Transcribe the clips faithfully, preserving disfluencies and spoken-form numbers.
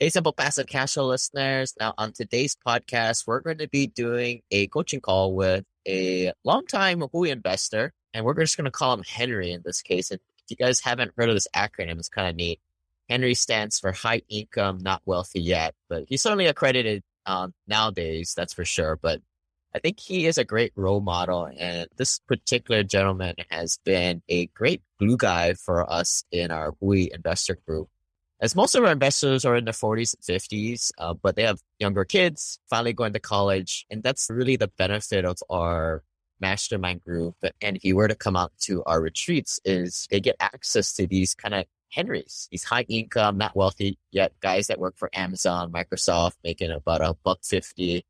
Hey, Simple Passive Cashflow listeners. Now, on today's podcast, we're going to be doing a coaching call with a longtime Hui investor, and we're just going to call him Henry in this case. And if you guys haven't heard of this acronym, it's kind of neat. Henry stands for High Income, Not Wealthy Yet, but he's certainly accredited um, nowadays, that's for sure. But I think he is a great role model, and this particular gentleman has been a great glue guy for us in our Hui investor group. As most of our investors are in their forties and fifties, uh, but they have younger kids finally going to college. And that's really the benefit of our mastermind group. And if you were to come out to our retreats, is they get access to these kind of Henrys, these high income, not wealthy yet guys that work for Amazon, Microsoft, making about a buck fifty, one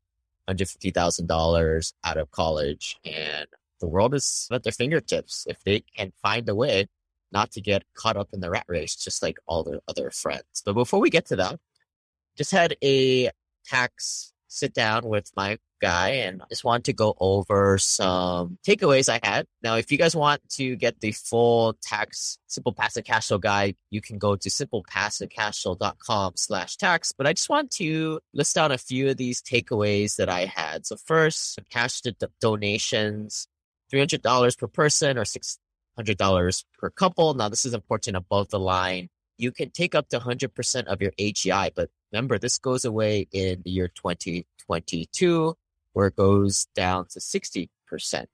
hundred fifty thousand dollars out of college. And the world is at their fingertips if they can find a way not to get caught up in the rat race, just like all their other friends. But before we get to that, just had a tax sit down with my guy and just wanted to go over some takeaways I had. Now, if you guys want to get the full tax Simple Passive Cashflow guide, you can go to simple passive cashflow dot com slash tax. But I just want to list out a few of these takeaways that I had. So first, cash to d- donations, three hundred dollars per person or six. one hundred dollars per couple. Now, this is important above the line. You can take up to one hundred percent of your H E I, but remember, this goes away in the year twenty twenty-two, where it goes down to sixty percent.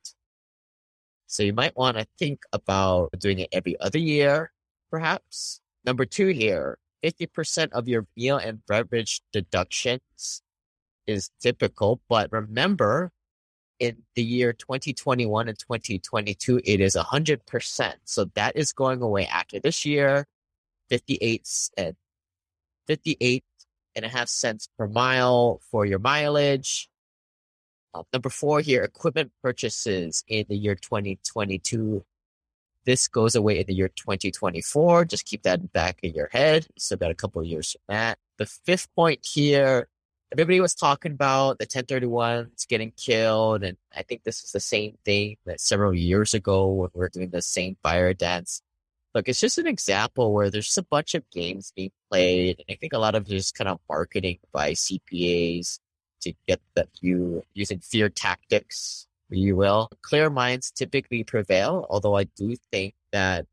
So you might want to think about doing it every other year, perhaps. Number two here, fifty percent of your meal and beverage deductions is typical, but remember, in the year twenty twenty-one and twenty twenty-two, it is one hundred percent. So that is going away after this year, fifty-eight and a half cents per mile for your mileage. Uh, number four here, equipment purchases in the year twenty twenty-two. This goes away in the year twenty twenty-four. Just keep that in the back of your head. So about a couple of years from that. The fifth point here, everybody was talking about the ten thirty-ones getting killed, and I think this is the same thing that several years ago when we were doing the same fire dance. Look, it's just an example where there's just a bunch of games being played, and I think a lot of it is kind of marketing by C P As to get that you using fear tactics, if you will. Clear minds typically prevail, although I do think that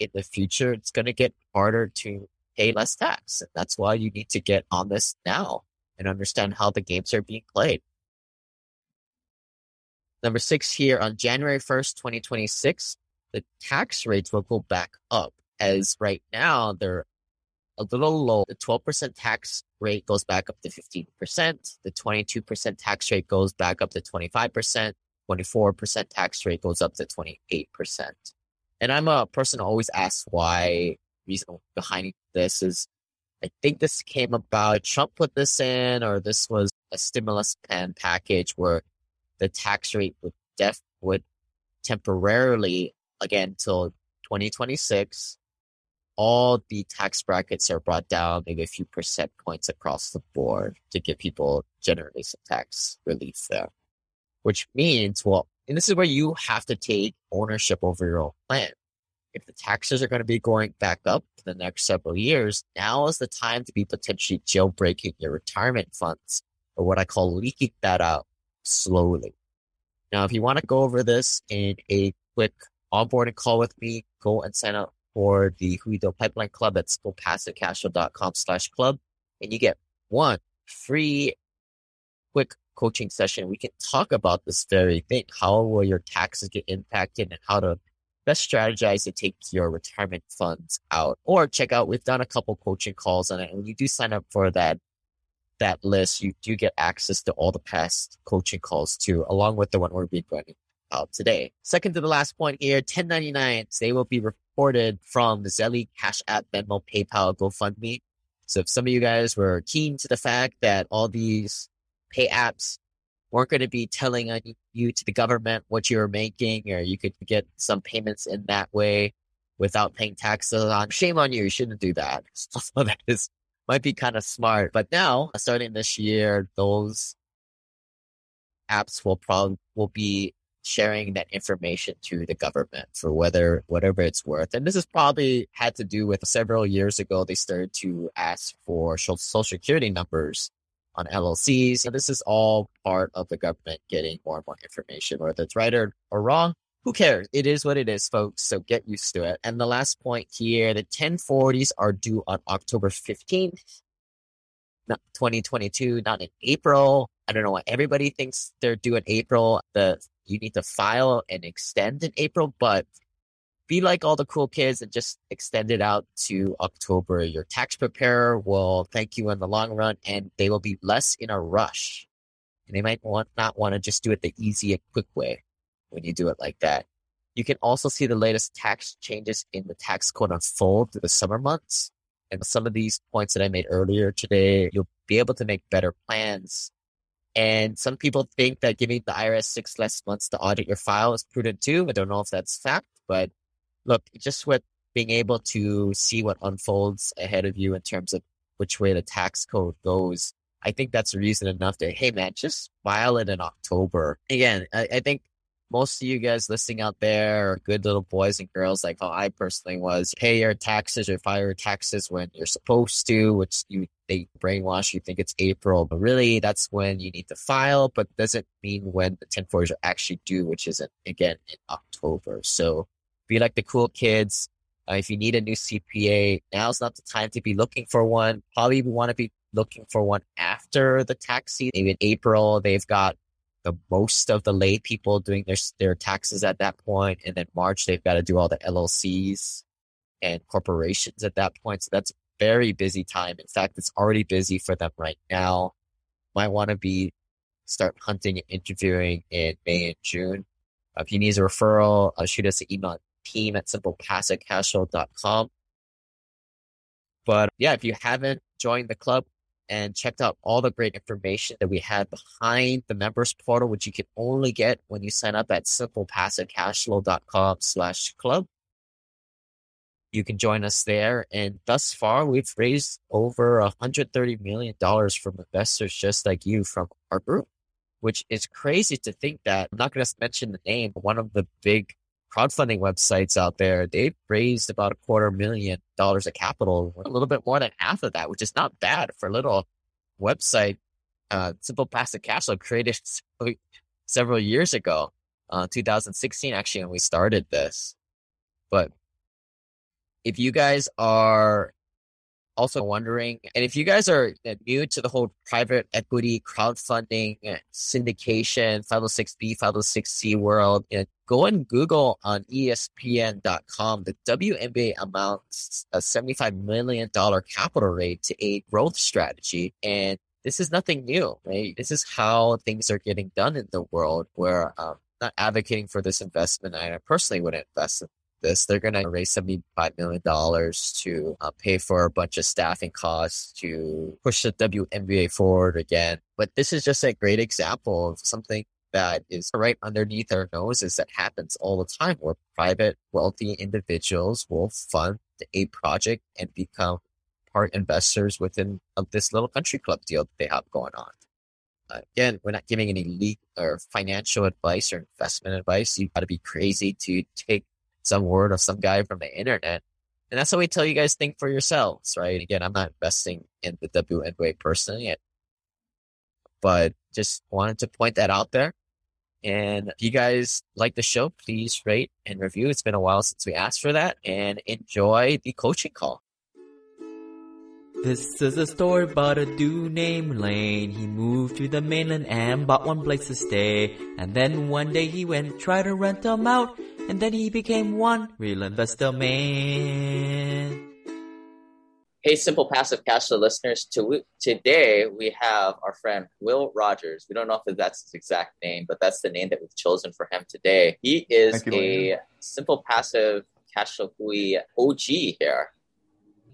in the future it's going to get harder to pay less tax, and that's why you need to get on this now and understand how the games are being played. Number six here, on January first, twenty twenty-six, the tax rates will go back up, as right now they're a little low. The twelve percent tax rate goes back up to fifteen percent. The twenty-two percent tax rate goes back up to twenty-five percent. twenty-four percent tax rate goes up to twenty-eight percent. And I'm a person who always asks why. The reason behind this is I think this came about, Trump put this in, or this was a stimulus plan package where the tax rate would def would temporarily, again, till twenty twenty-six, all the tax brackets are brought down maybe a few percent points across the board to give people generally some tax relief there. Which means, well, and this is where you have to take ownership over your own plan. If the taxes are going to be going back up for the next several years, now is the time to be potentially jailbreaking your retirement funds, or what I call leaking that out slowly. Now, if you want to go over this in a quick onboarding call with me, go and sign up for the Huido Pipeline Club at simple passive cashflow dot com slash club, and you get one free quick coaching session. We can talk about this very thing. How will your taxes get impacted and how to best strategize to take your retirement funds out, or check out. We've done a couple coaching calls on it. And when you do sign up for that, that list, you do get access to all the past coaching calls too, along with the one we're going out today. Second to the last point here, ten ninety-nines, they will be reported from the Zelle, Cash App, Venmo, PayPal, GoFundMe. So if some of you guys were keen to the fact that all these pay apps weren't going to be telling on you to the government what you were making, or you could get some payments in that way without paying taxes on. Shame on you. You shouldn't do that. Stuff like that is, might be kind of smart. But now, starting this year, those apps will probably will be sharing that information to the government for whether whatever it's worth. And this is probably had to do with several years ago, they started to ask for social security numbers on L L Cs. So this is all part of the government getting more and more information, whether it's right or, or wrong. Who cares? It is what it is, folks. So get used to it. And the last point here, the ten forties are due on October fifteenth, not twenty twenty-two, not in April. I don't know why everybody thinks they're due in April. The You need to file and extend in April, but be like all the cool kids and just extend it out to October. Your tax preparer will thank you in the long run, and they will be less in a rush. And they might want, not want to just do it the easy and quick way when you do it like that. You can also see the latest tax changes in the tax code unfold through the summer months. And some of these points that I made earlier today, you'll be able to make better plans. And some people think that giving the I R S six less months to audit your file is prudent too. I don't know if that's fact, but look, just with being able to see what unfolds ahead of you in terms of which way the tax code goes, I think that's reason enough to, hey man, just file it in October. Again, I, I think most of you guys listening out there are good little boys and girls like how I personally was. Pay your taxes or file your taxes when you're supposed to, which you they brainwash. You think it's April, but really that's when you need to file, but doesn't mean when the ten forties are actually due, which isn't, again, in October. So be like the cool kids. Uh, if you need a new C P A, now's not the time to be looking for one. Probably we want to be looking for one after the tax season. Maybe in April, they've got the most of the lay people doing their their taxes at that point. And then March, they've got to do all the L L Cs and corporations at that point. So that's a very busy time. In fact, it's already busy for them right now. Might want to be start hunting and interviewing in May and June. If you need a referral, uh, shoot us an email at team at simple passive cashflow dot com. But yeah, if you haven't joined the club, and checked out all the great information that we had behind the members portal, which you can only get when you sign up at simple passive cashflow dot com slash club. You can join us there. And thus far, we've raised over one hundred thirty million dollars from investors just like you from our group, which is crazy to think that. I'm not going to mention the name, but one of the big crowdfunding websites out there, they've raised about a quarter million dollars of capital, a little bit more than half of that, which is not bad for a little website. Uh, Simple Passive Cashflow created several years ago, uh, two thousand sixteen, actually, when we started this. But if you guys are also wondering, and if you guys are new to the whole private equity, crowdfunding, syndication, five oh six B, five oh six C world, you know, go and Google on E S P N dot com. The W N B A amounts a seventy-five million dollars capital raise to aid growth strategy. And this is nothing new, right? This is how things are getting done in the world where I'm um, not advocating for this investment. I personally wouldn't invest in this. They're going to raise seventy-five million dollars to uh, pay for a bunch of staffing costs to push the W N B A forward again. But this is just a great example of something that is right underneath our noses that happens all the time where private wealthy individuals will fund a project and become part investors within of this little country club deal that they have going on. Uh, again, we're not giving any legal or financial advice or investment advice. You've got to be crazy to take some word of some guy from the internet. And that's what we tell you guys, think for yourselves, right? Again, I'm not investing in the W N B A personally, yet, but just wanted to point that out there. And if you guys like the show, please rate and review. It's been a while since we asked for that, and enjoy the coaching call. This is a story about a dude named Lane. He moved to the mainland and bought one place to stay. And then one day he went and tried to rent them out. And then he became one real investor man. Hey, Simple Passive Cashflow listeners. To, today, we have our friend Will Rogers. We don't know if that's his exact name, but that's the name that we've chosen for him today. He is you, a William. Simple Passive Cashflow Hui O G here.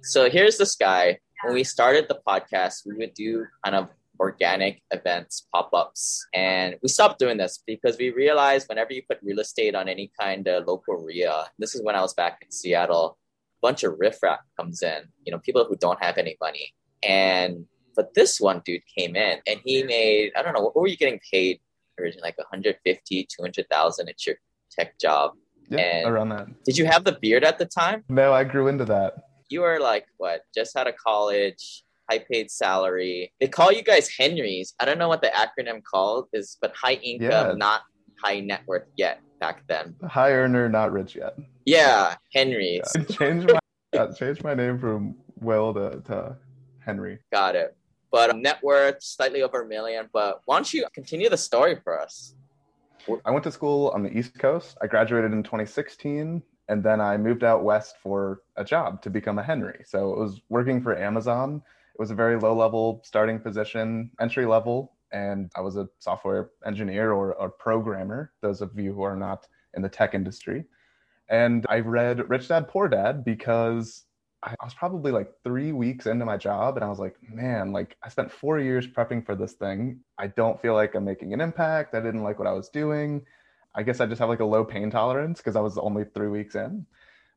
So here's this guy. When we started the podcast, we would do kind of organic events, pop-ups. And we stopped doing this because we realized whenever you put real estate on any kind of local R I A, this is when I was back in Seattle, a bunch of riffraff comes in, you know, people who don't have any money. And, but this one dude came in and he made, I don't know, what were you getting paid averaging like one fifty, two hundred thousand at your tech job. Yeah, and around that. Did you have the beard at the time? No, I grew into that. You were like, what, just out of college, high-paid salary. They call you guys Henrys. I don't know what the acronym called is, but high income, yeah. not high net worth yet back then. High earner, not rich yet. Yeah, Henrys. Yeah. I changed my, I changed my name from Will to, to Henry. Got it. But um, net worth, slightly over a million. But why don't you continue the story for us? I went to school on the East Coast. I graduated in twenty sixteen, and then I moved out west for a job to become a Henry. So it was working for Amazon. It was a very low-level starting position, entry-level, and I was a software engineer or a programmer, those of you who are not in the tech industry. And I read Rich Dad, Poor Dad because I was probably like three weeks into my job, and I was like, man, like I spent four years prepping for this thing. I don't feel like I'm making an impact. I didn't like what I was doing. I guess I just have like a low pain tolerance because I was only three weeks in.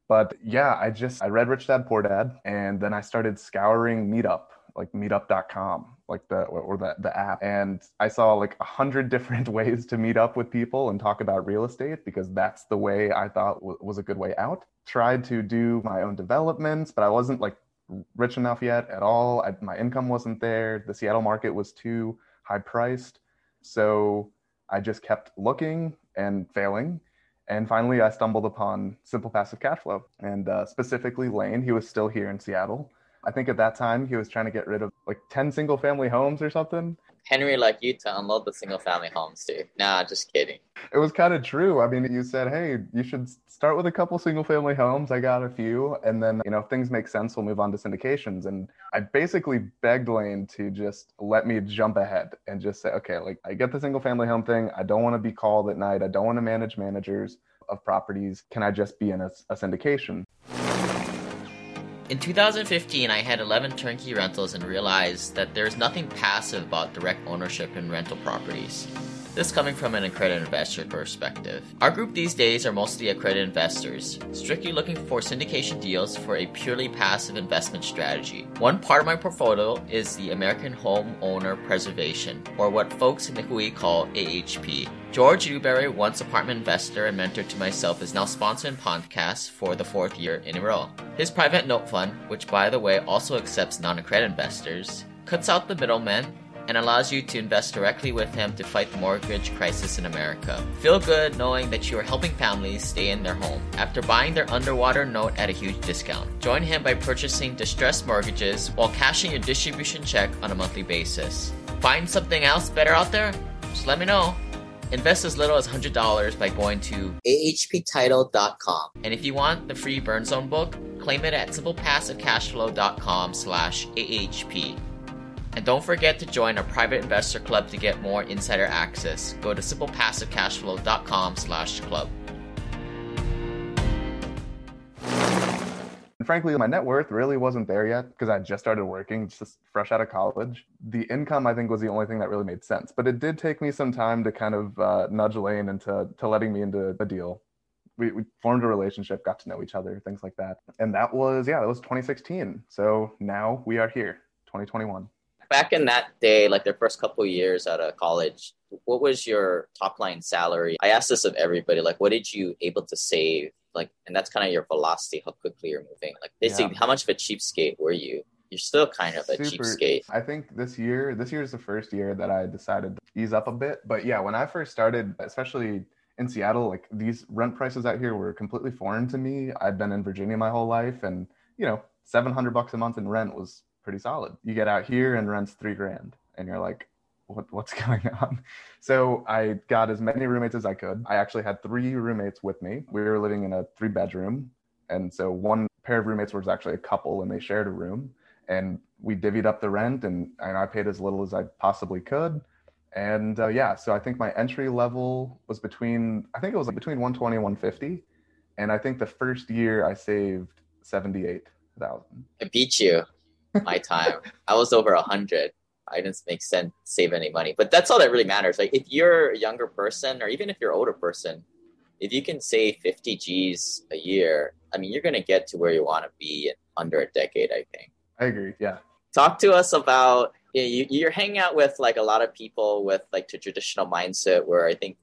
But yeah, I just, I read Rich Dad, Poor Dad, and then I started scouring Meetup, like meetup dot com, like the, or the, the app. And I saw like a hundred different ways to meet up with people and talk about real estate because that's the way I thought w- was a good way out. Tried to do my own developments, but I wasn't like rich enough yet at all. I, my income wasn't there. The Seattle market was too high priced. So I just kept looking and failing. And finally, I stumbled upon Simple Passive Cashflow, and uh, specifically Lane. He was still here in Seattle. I think at that time, he was trying to get rid of like ten single-family homes or something. Henry, like you, to unload the single-family homes, dude. Nah, just kidding. It was kind of true. I mean, you said, hey, you should start with a couple single-family homes. I got a few. And then, you know, if things make sense, we'll move on to syndications. And I basically begged Lane to just let me jump ahead and just say, okay, like I get the single-family home thing. I don't want to be called at night. I don't want to manage managers of properties. Can I just be in a, a syndication? In two thousand fifteen, I had eleven turnkey rentals and realized that there is nothing passive about direct ownership in rental properties. This coming from an accredited investor perspective. Our group these days are mostly accredited investors, strictly looking for syndication deals for a purely passive investment strategy. One part of my portfolio is the American Homeowner Preservation, or what folks in the Hui call A H P. George Uberry, once apartment investor and mentor to myself, is now sponsoring podcasts for the fourth year in a row. His private note fund, which by the way also accepts non-accredited investors, cuts out the middleman and allows you to invest directly with him to fight the mortgage crisis in America. Feel good knowing that you are helping families stay in their home after buying their underwater note at a huge discount. Join him by purchasing distressed mortgages while cashing your distribution check on a monthly basis. Find something else better out there? Just let me know. Invest as little as one hundred dollars by going to A H P title dot com. And if you want the free Burn Zone book, claim it at simplepassivecashflow dot com slash A H P. And don't forget to join our private investor club to get more insider access. Go to simplepassivecashflow dot com slash club. Frankly, my net worth really wasn't there yet because I just started working, just fresh out of college. The income, I think, was the only thing that really made sense. But it did take me some time to kind of uh, nudge Lane into to letting me into a deal. We, we formed a relationship, got to know each other, things like that. And that was, yeah, that was twenty sixteen. So now we are here, twenty twenty-one. Back in that day, like their first couple of years out of college, what was your top line salary? I asked this of everybody, like, what did you able to save? Like, and that's kind of your velocity, how quickly you're moving. Like basically, yeah. How much of a cheapskate were you? You're still kind of a Super, cheapskate. I think this year, this year is the first year that I decided to ease up a bit. But yeah, when I first started, especially in Seattle, like these rent prices out here were completely foreign to me. I'd been in Virginia my whole life, and you know, seven hundred bucks a month in rent was pretty solid. You get out here and rent's three grand and you're like, what, what's going on? So I got as many roommates as I could. I actually had three roommates with me. We were living in a three bedroom. And so one pair of roommates was actually a couple and they shared a room, and we divvied up the rent, and, and I paid as little as I possibly could. And uh, yeah, so I think my entry level was between, I think it was like between one twenty and one fifty. And I think the first year I saved seventy-eight thousand. I beat you my time. I was over a hundred. I didn't make sense save any money, but that's all that really matters. Like if you're a younger person, or even if you're an older person, if you can save fifty G's a year, I mean, you're going to get to where you want to be in under a decade, I think. I agree. Yeah. Talk to us about yeah, you, you're hanging out with like a lot of people with like the traditional mindset where I think,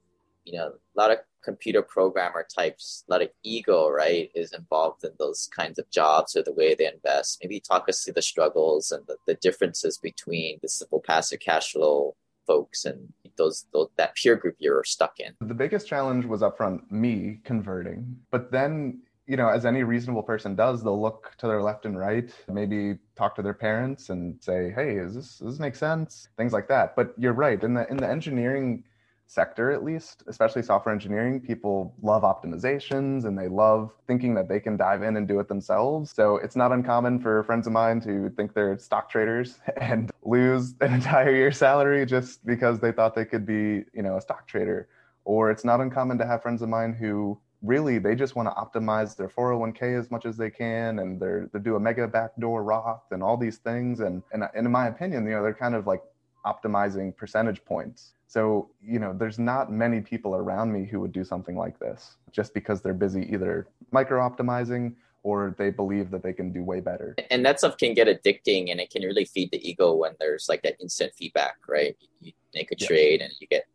you know, a lot of computer programmer types, a lot of ego, right, is involved in those kinds of jobs or the way they invest. Maybe talk us through the struggles and the, the differences between the simple passive cash flow folks and those, those that peer group you're stuck in. The biggest challenge was upfront me converting, but then, you know, as any reasonable person does, they'll look to their left and right, maybe talk to their parents and say, hey, is this, does this make sense? Things like that. But you're right. In the, in the engineering sector, at least, especially software engineering, people love optimizations and they love thinking that they can dive in and do it themselves. So it's not uncommon for friends of mine to think they're stock traders and lose an entire year's salary just because they thought they could be, you know, a stock trader. Or it's not uncommon to have friends of mine who really, they just want to optimize their four oh one k as much as they can, and they're, they do a mega backdoor Roth and all these things. And, and and in my opinion, you know, they're kind of like optimizing percentage points. So, you know, there's not many people around me who would do something like this just because they're busy either micro-optimizing or they believe that they can do way better. And that stuff can get addicting and it can really feed the ego when there's like that instant feedback, right? You make a yes. trade and you get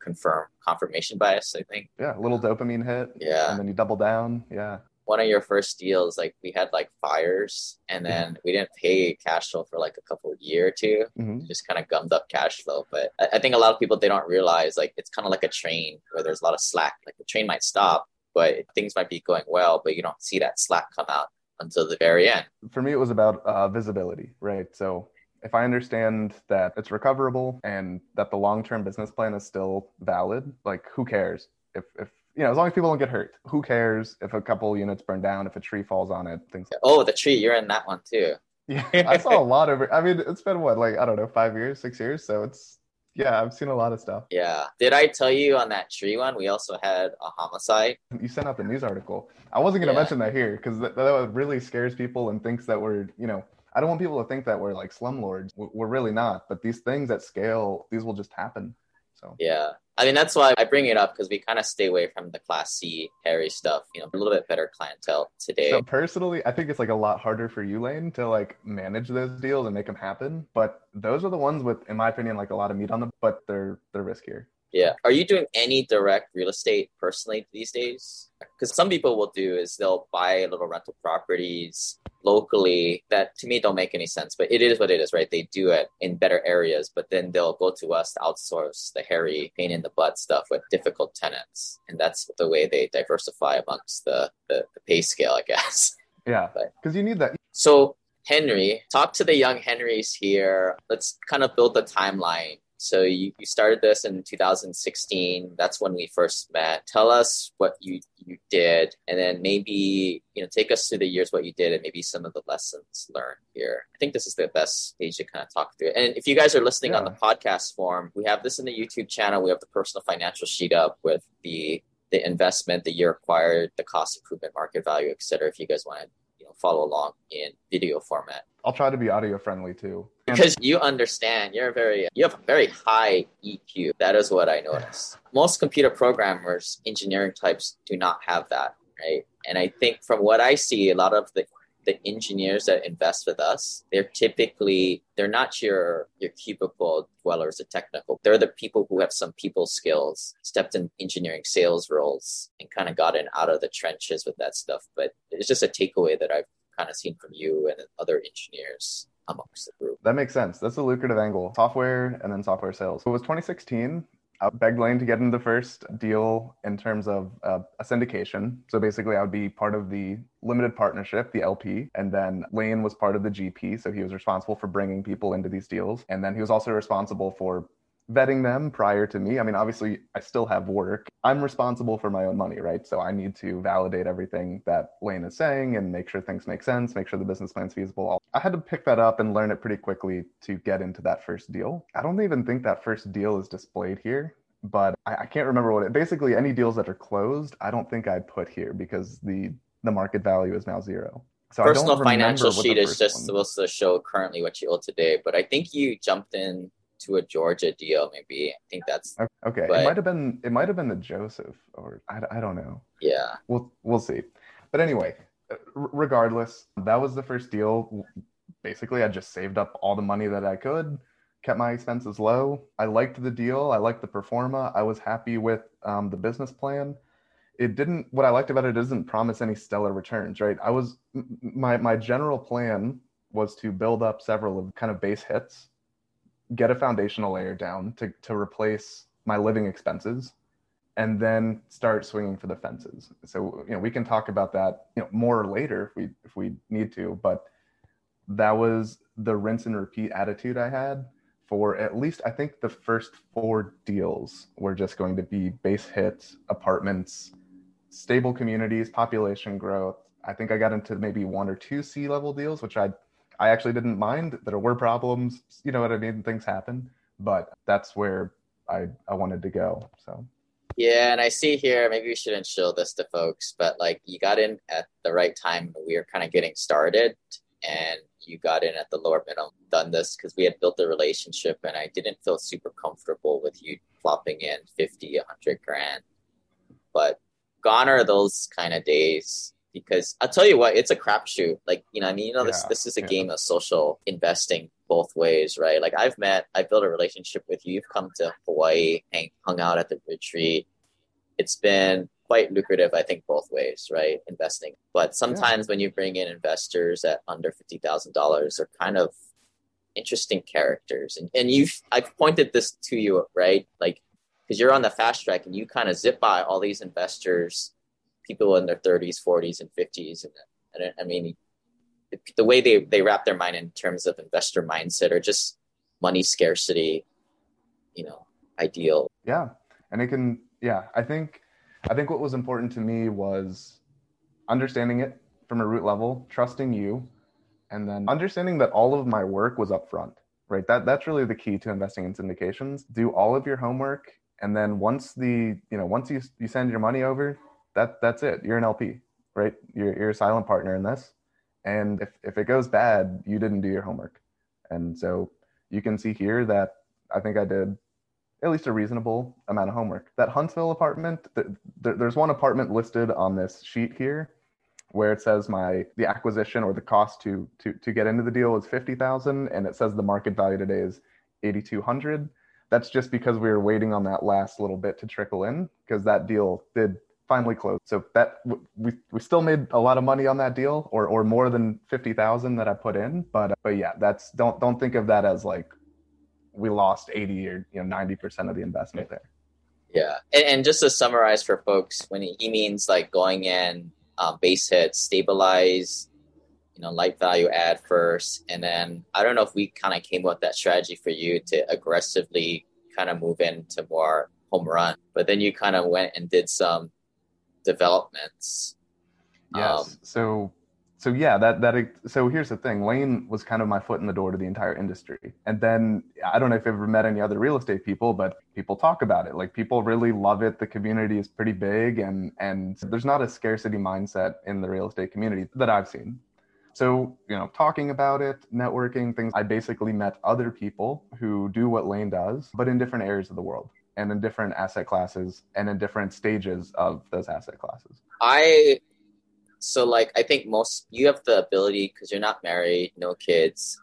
confirm confirmation bias, I think. Yeah, a little dopamine hit. Yeah. And then you double down. Yeah. One of your first deals, like we had like fires and then we didn't pay cash flow for like a couple of year or two, mm-hmm. just kind of gummed up cash flow. But I think a lot of people, they don't realize like it's kind of like a train where there's a lot of slack, like the train might stop, but things might be going well, but you don't see that slack come out until the very end. For me, it was about uh, visibility, right? So if I understand that it's recoverable and that the long-term business plan is still valid, like who cares if, if, you know, as long as people don't get hurt, who cares if a couple units burn down, if a tree falls on it, things like that. Oh, the tree, you're in that one too. Yeah, I saw a lot of it. I mean, it's been what, like, I don't know, five years, six years. So it's, yeah, I've seen a lot of stuff. Yeah. Did I tell you on that tree one, we also had a homicide? You sent out the news article. I wasn't going to yeah. mention that here because that, that really scares people and thinks that we're, you know, I don't want people to think that we're like slumlords. We're really not. But these things at scale, these will just happen. So yeah. I mean, that's why I bring it up because we kind of stay away from the class C, hairy stuff, you know, a little bit better clientele today. So personally, I think it's like a lot harder for you, Lane, to like manage those deals and make them happen. But those are the ones with, in my opinion, like a lot of meat on them, but they're they're riskier. Yeah. Are you doing any direct real estate personally these days? Because some people will do is they'll buy little rental properties locally that to me don't make any sense, but it is what it is, right? They do it in better areas, but then they'll go to us to outsource the hairy pain in the butt stuff with difficult tenants. And that's the way they diversify amongst the, the, the pay scale, I guess. Yeah, because you need that. So Henry, talk to the young Henrys here. Let's kind of build the timeline. So you, you started this in two thousand sixteen. That's when we first met. Tell us what you, you did, and then maybe, you know, take us through the years, what you did, and maybe some of the lessons learned here. I think this is the best page to kind of talk through. And if you guys are listening yeah. on the podcast form, we have this in the YouTube channel. We have the personal financial sheet up with the, the investment, the year acquired, the cost improvement, market value, et cetera, if you guys want to, you know, follow along in video format. I'll try to be audio friendly too. Because you understand, you're very, you have a very high E Q. That is what I noticed. Most computer programmers, engineering types do not have that, right? And I think from what I see, a lot of the, the engineers that invest with us, they're typically, they're not your, your cubicle dwellers, the technical. They're the people who have some people skills, stepped in engineering sales roles and kind of gotten out of the trenches with that stuff. But it's just a takeaway that I've kind of seen from you and other engineers amongst the group. That makes sense. That's a lucrative angle. Software and then software sales. It was twenty sixteen. I begged Lane to get into the first deal in terms of uh, a syndication. So basically I would be part of the limited partnership, the L P, and then Lane was part of the G P. So he was responsible for bringing people into these deals. And then he was also responsible for vetting them prior to me. I mean, obviously I still have work. I'm responsible for my own money, right? So I need to validate everything that Lane is saying and make sure things make sense, make sure the business plan's feasible. I had to pick that up and learn it pretty quickly to get into that first deal. I don't even think that first deal is displayed here, but I, I can't remember what it, basically any deals that are closed, I don't think I put here because the, the market value is now zero. So personal financial sheet is just supposed to show currently what you owe today, but I think you jumped in to a Georgia deal, maybe. I think that's okay. But it might have been it might have been the Joseph, or I, I don't know. Yeah, we'll we'll see. But anyway, regardless, that was the first deal. Basically, I just saved up all the money that I could, kept my expenses low. I liked the deal. I liked the pro forma. I was happy with um, the business plan. It didn't, what I liked about it doesn't promise any stellar returns, right? I was, my, my general plan was to build up several of kind of base hits, get a foundational layer down to, to replace my living expenses, and then start swinging for the fences. So, you know, we can talk about that, you know, more later if we, if we need to, but that was the rinse and repeat attitude I had for at least, I think the first four deals were just going to be base hits, apartments, stable communities, population growth. I think I got into maybe one or two C-level deals, which I I actually didn't mind. There were problems, you know what I mean? Things happen, but that's where I, I wanted to go, so. Yeah, and I see here, maybe we shouldn't show this to folks, but like you got in at the right time. We were kind of getting started and you got in at the lower minimum. Done this because we had built a relationship and I didn't feel super comfortable with you plopping in fifty, a hundred grand. But gone are those kind of days, because I'll tell you what, it's a crapshoot. Like, you know, I mean, you know, yeah, this this is a yeah. game of social investing both ways, right? Like I've met, I built a relationship with you. You've come to Hawaii and hung out at the retreat. It's been quite lucrative, I think, both ways, right? Investing. But sometimes yeah. when you bring in investors at under fifty thousand dollars, they're kind of interesting characters. And, and you've, I've pointed this to you, right? Like, because you're on the fast track and you kind of zip by all these investors, people in their thirties, forties, and fifties. And, and I mean, the, the way they, they wrap their mind in terms of investor mindset or just money scarcity, you know, ideal. Yeah. And it can, yeah, I think, I think what was important to me was understanding it from a root level, trusting you, and then understanding that all of my work was upfront, right? That that's really the key to investing in syndications. Do all of your homework. And then once the, you know, once you, you send your money over, that that's it. You're an L P, right? You're, you're a silent partner in this. And if, if it goes bad, you didn't do your homework. And so you can see here that I think I did at least a reasonable amount of homework. That Huntsville apartment, th- th- there's one apartment listed on this sheet here where it says my the acquisition or the cost to to to get into the deal was fifty thousand dollars, and it says the market value today is eight thousand two hundred dollars. That's just because we were waiting on that last little bit to trickle in, because that deal did finally closed. So that we we still made a lot of money on that deal, or or more than fifty thousand that I put in. But but yeah, that's don't don't think of that as like we lost eighty or you know ninety percent of the investment there. Yeah, and, and just to summarize for folks, when he, he means like going in um, base hit, stabilize, you know, light value add first, and then I don't know if we kind of came up with that strategy for you to aggressively kind of move into more home run, but then you kind of went and did some developments. Yes. Um, so, so yeah, that, that, so here's the thing. Lane was kind of my foot in the door to the entire industry. And then I don't know if you've ever met any other real estate people, but people talk about it. Like people really love it. The community is pretty big, and, and there's not a scarcity mindset in the real estate community that I've seen. So, you know, talking about it, networking, things, I basically met other people who do what Lane does, but in different areas of the world, and in different asset classes, and in different stages of those asset classes. I, so like, I think most, you have the ability, because you're not married, no kids.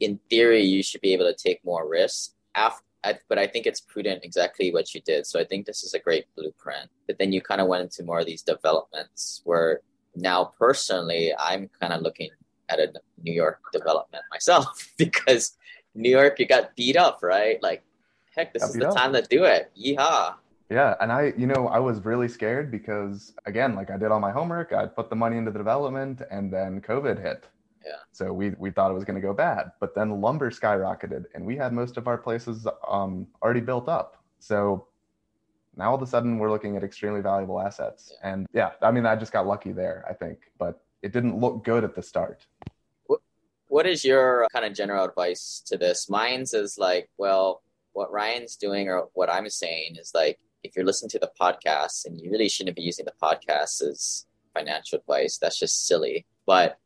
In theory, you should be able to take more risks, after, but I think it's prudent exactly what you did. So I think this is a great blueprint. But then you kind of went into more of these developments, where now personally, I'm kind of looking at a New York development myself, because New York, you got beat up, right? Like, heck, this is the time to do it. Yeehaw. Yeah. And I, you know, I was really scared because, again, like I did all my homework, I put the money into the development, and then COVID hit. Yeah. So we, we thought it was going to go bad, but then lumber skyrocketed and we had most of our places um, already built up. So now all of a sudden we're looking at extremely valuable assets. Yeah. And yeah, I mean, I just got lucky there, I think, but it didn't look good at the start. What, what is your kind of general advice to this? Mine's is like, well, what Ryan's doing or what I'm saying is like, if you're listening to the podcast, and you really shouldn't be using the podcast as financial advice, that's just silly, but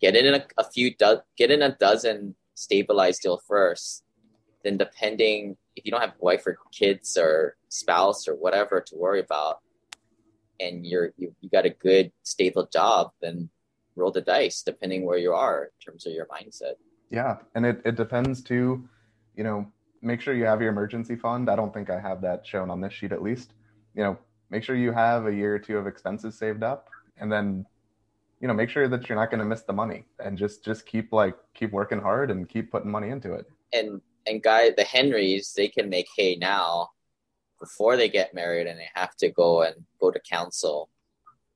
get in a, a few, do- get in a dozen stabilized deal first. Then depending, if you don't have wife or kids or spouse or whatever to worry about, and you're, you, you got a good stable job, then roll the dice depending where you are in terms of your mindset. Yeah. And it, it depends too. you know, make sure you have your emergency fund. I don't think I have that shown on this sheet, at least. You know, make sure you have a year or two of expenses saved up, and then, you know, make sure that you're not going to miss the money, and just, just keep like, keep working hard and keep putting money into it. And, and guy, the Henrys, they can make hay now before they get married, and they have to go and go to counsel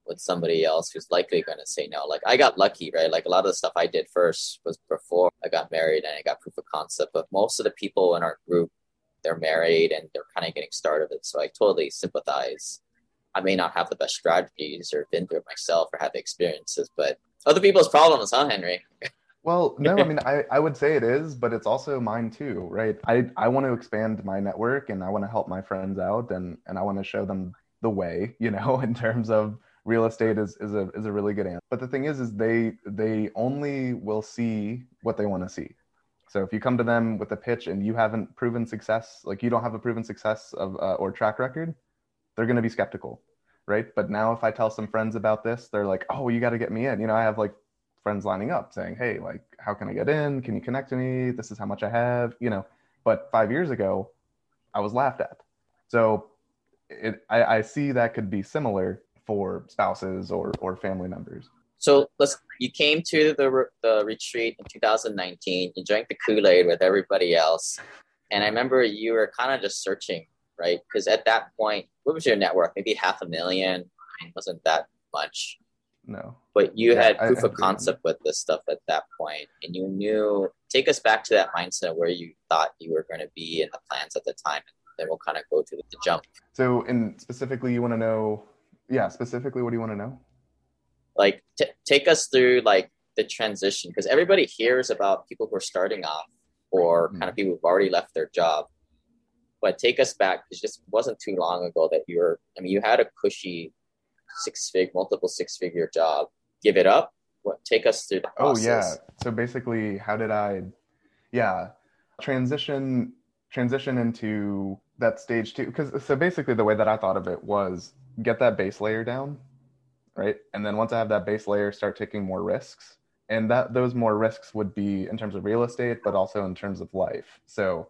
with somebody else who's likely going to say no. Like, I got lucky, right? Like, a lot of the stuff I did first was before I got married and I got proof of concept, but most of the people in our group, they're married and they're kind of getting started. So I totally sympathize. I may not have the best strategies or been through it myself or had the experiences, but other people's problems, huh, Henry? Well, no, I mean, I, I would say it is, but it's also mine too, right? I, I want to expand my network, and I want to help my friends out, and, and I want to show them the way, you know, in terms of real estate is, is a is a really good answer. But the thing is, is they they only will see what they want to see. So if you come to them with a pitch and you haven't proven success, like you don't have a proven success of uh, or track record, they're going to be skeptical, right? But now if I tell some friends about this, they're like, oh, you got to get me in. You know, I have like friends lining up saying, hey, like, how can I get in? Can you connect to me? This is how much I have, you know. But five years ago, I was laughed at. So it, I, I see that could be similar for spouses or, or family members. So let's, you came to the, the retreat in two thousand nineteen, you drank the Kool-Aid with everybody else. And I remember you were kind of just searching, right? Because at that point, what was your net worth? Maybe half a million. It wasn't that much. No. But you yeah, had proof I, of I concept with this stuff at that point. And you knew, take us back to that mindset of where you thought you were going to be and the plans at the time. And then we'll kind of go through the jump. So, and specifically, you want to know, yeah, specifically, what do you want to know? Like, t- take us through like the transition, because everybody hears about people who are starting off or mm-hmm. kind of people who've already left their job. But take us back, because it just wasn't too long ago that you were, I mean, you had a cushy six fig, multiple six figure job. Give it up. What, take us through the process. Oh, yeah. So basically, how did I, yeah, transition, transition into that stage two? Because so basically the way that I thought of it was get that base layer down, right? And then once I have that base layer, start taking more risks. And that those more risks would be in terms of real estate, but also in terms of life. So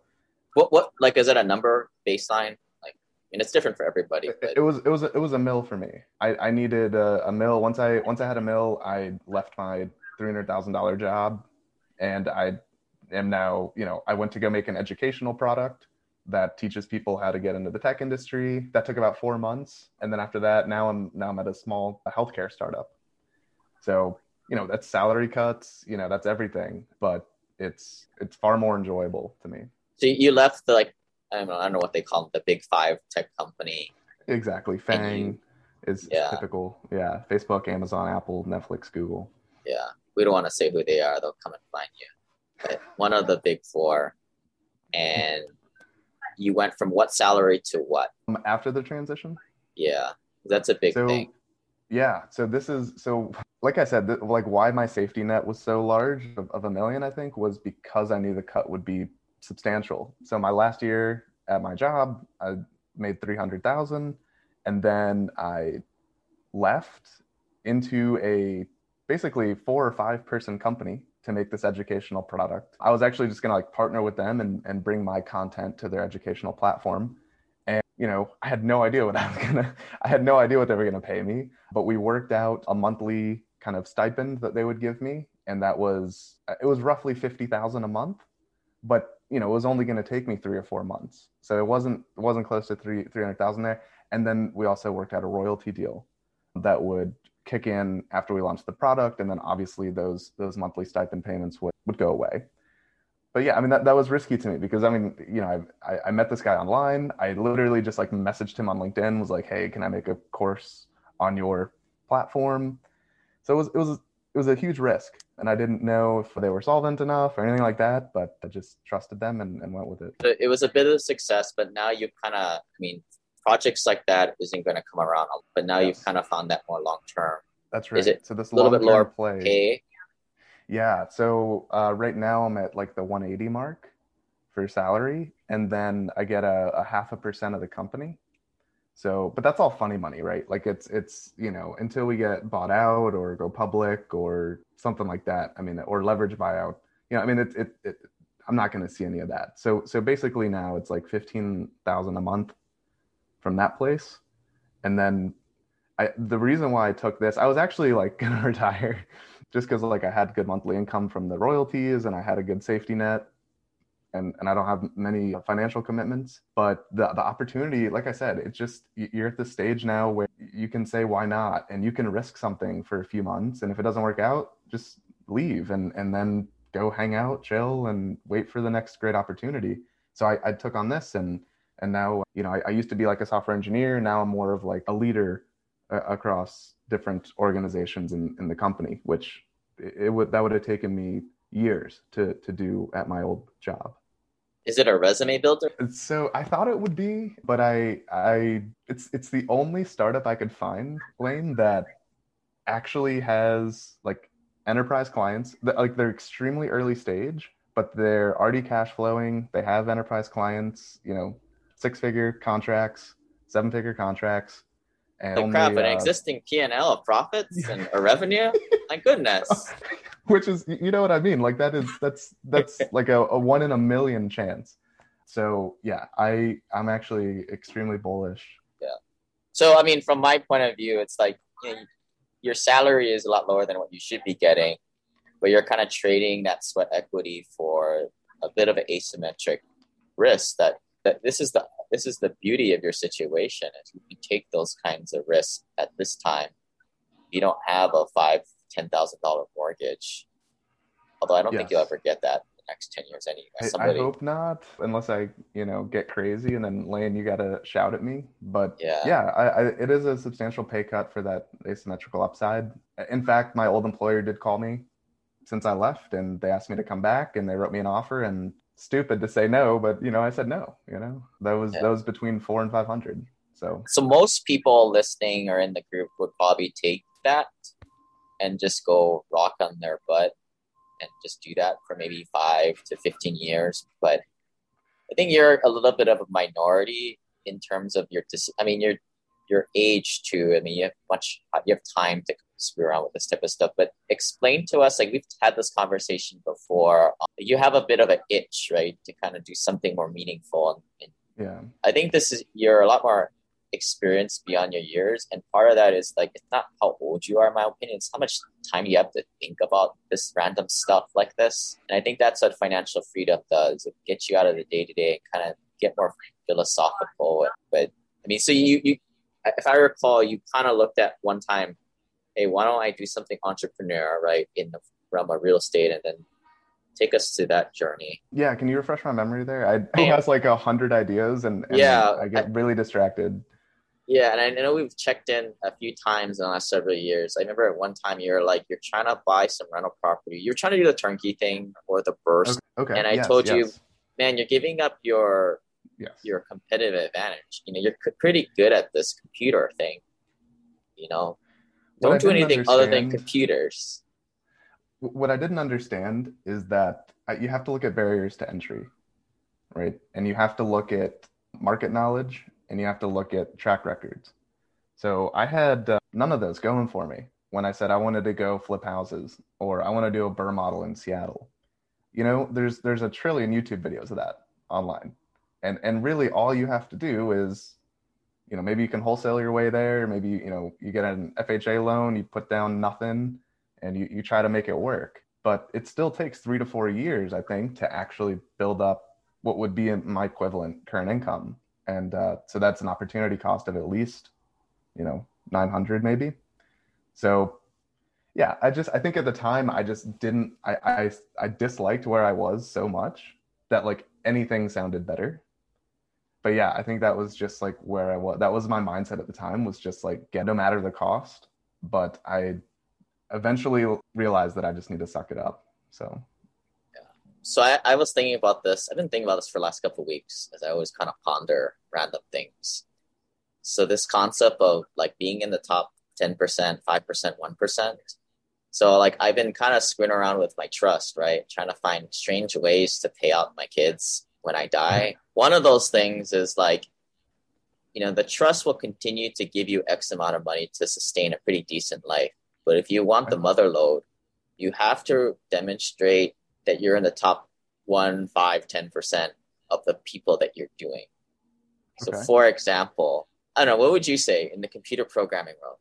What what like is it a number baseline? Like, I mean, it's different for everybody. But... It was it was a, it was a mil for me. I, I needed a, a mil. Once I once I had a mil, I left my three hundred thousand dollar job, and I am now, you know, I went to go make an educational product that teaches people how to get into the tech industry. That took about four months, and then after that, now I'm now I'm at a small healthcare startup. So, you know, that's salary cuts. You know, that's everything, but it's it's far more enjoyable to me. So you left the, like, I don't know, I don't know what they call them, the big five tech company. Exactly. FANG you, is yeah. typical. Yeah. Facebook, Amazon, Apple, Netflix, Google. Yeah. We don't want to say who they are. They'll come and find you. But one of the big four. And you went from what salary to what? After the transition? Yeah. That's a big so, thing. Yeah. So this is, so like I said, th- like why my safety net was so large of, of a million, I think, was because I knew the cut would be substantial. So my last year at my job, I made three hundred thousand, and then I left into a basically four or five person company to make this educational product. I was actually just going to like partner with them and, and bring my content to their educational platform. And, you know, I had no idea what I was going to, I had no idea what they were going to pay me, but we worked out a monthly kind of stipend that they would give me. And that was, it was roughly fifty thousand a month. But, you know, it was only going to take me three or four months. So it wasn't it wasn't close to three three hundred thousand there. And then we also worked out a royalty deal that would kick in after we launched the product. And then obviously those those monthly stipend payments would, would go away. But yeah, I mean, that, that was risky to me because, I mean, you know, I, I I met this guy online. I literally just like messaged him on LinkedIn, was like, hey, can I make a course on your platform? So it was it was it was a huge risk. And I didn't know if they were solvent enough or anything like that, but I just trusted them and, and went with it. It was a bit of a success, but now you've kind of, I mean, projects like that isn't going to come around, but now yes. You've kind of found that more long-term. That's right. Is it so this a little bit lower play? Pay? Yeah. So uh, right now I'm at like the one eighty mark for salary. And then I get a, a half a percent of the company. So, but that's all funny money, right? Like it's, it's, you know, until we get bought out or go public or something like that. I mean, or leverage buyout, you know, I mean, it, it, it I'm not going to see any of that. So, so basically now it's like fifteen thousand dollars a month from that place. And then I, the reason why I took this, I was actually like going to retire just because like I had good monthly income from the royalties and I had a good safety net, and, and I don't have many financial commitments, but the, the opportunity, like I said, it's just, you're at the stage now where you can say, why not? And you can risk something for a few months. And if it doesn't work out, just leave and, and then go hang out, chill, and wait for the next great opportunity. So I, I took on this, and and now, you know, I, I used to be like a software engineer. Now I'm more of like a leader uh, across different organizations in, in the company, which it would, that would have taken me years to to do at my old job. Is it a resume builder? So I thought it would be, but I, I, it's, it's the only startup I could find, Blaine, that actually has like enterprise clients. Like they're extremely early stage, but they're already cash flowing. They have enterprise clients, you know, six figure contracts, seven figure contracts. And oh, crap, only, an uh, existing P and L of profits and a revenue? My goodness. Which is, you know what I mean? Like that is, that's, that's like a, a one in a million chance. So yeah, I, I'm actually extremely bullish. Yeah. So, I mean, from my point of view, it's like, you know, your salary is a lot lower than what you should be getting, but you're kind of trading that sweat equity for a bit of an asymmetric risk that, that this is the, this is the beauty of your situation. Is you can take those kinds of risks at this time. You don't have a five, ten thousand dollars mortgage. Although I don't yes. think you'll ever get that in the next ten years anyway. Somebody... I hope not, unless I, you know, get crazy and then Lane, you got to shout at me. But yeah, yeah I, I, it is a substantial pay cut for that asymmetrical upside. In fact, my old employer did call me since I left and they asked me to come back and they wrote me an offer, and stupid to say no, but you know, I said no, you know, that was, yeah. that was between four and five hundred. So, so most people listening or in the group would probably take that and just go rock on their butt and just do that for maybe five to fifteen years. But I think you're a little bit of a minority in terms of your, I mean, your, your age too. I mean, you have much, you have time to screw around with this type of stuff, but explain to us, like we've had this conversation before. You have a bit of an itch, right? To kind of do something more meaningful. And, and yeah, I think this is, you're a lot more experience beyond your years, and part of that is like it's not how old you are, in my opinion, it's how much time you have to think about this random stuff like this. And I think that's what financial freedom does. It gets you out of the day-to-day and kind of get more philosophical. But I mean, so you, you if I recall, you kind of looked at one time, hey, why don't I do something entrepreneurial, right, in the realm of real estate? And then take us to that journey. Yeah, can you refresh my memory there? I, I has like a hundred ideas and, and yeah, I get I, really distracted. Yeah, and I know we've checked in a few times in the last several years. I remember at one time you were like, you're trying to buy some rental property. You're trying to do the turnkey thing or the burst. Okay. okay. And I yes, told yes. you, man, you're giving up your yes. your competitive advantage. You know, you're c- pretty good at this computer thing. You know, don't do anything other than computers. What I didn't understand is that you have to look at barriers to entry, right? And you have to look at market knowledge. And you have to look at track records. So I had uh, none of those going for me when I said I wanted to go flip houses or I want to do a B R R R R model in Seattle. You know, there's there's a trillion YouTube videos of that online. And and really all you have to do is, you know, maybe you can wholesale your way there. Maybe, you know, you get an F H A loan, you put down nothing and you, you try to make it work. But it still takes three to four years, I think, to actually build up what would be my equivalent current income. And uh, so that's an opportunity cost of at least, you know, nine hundred maybe. So yeah, I just, I think at the time I just didn't, I, I, I disliked where I was so much that like anything sounded better. But yeah, I think that was just like where I was, that was my mindset at the time, was just like, yeah, no matter the cost, but I eventually realized that I just need to suck it up. So. So I, I was thinking about this. I've been thinking about this for the last couple of weeks as I always kind of ponder random things. So this concept of like being in the top ten percent, five percent, one percent. So like I've been kind of screwing around with my trust, right? Trying to find strange ways to pay out my kids when I die. One of those things is like, you know, the trust will continue to give you X amount of money to sustain a pretty decent life. But if you want the mother load, you have to demonstrate that you're in the top one, five, ten percent of the people that you're doing. So okay. for example, I don't know, what would you say in the computer programming world?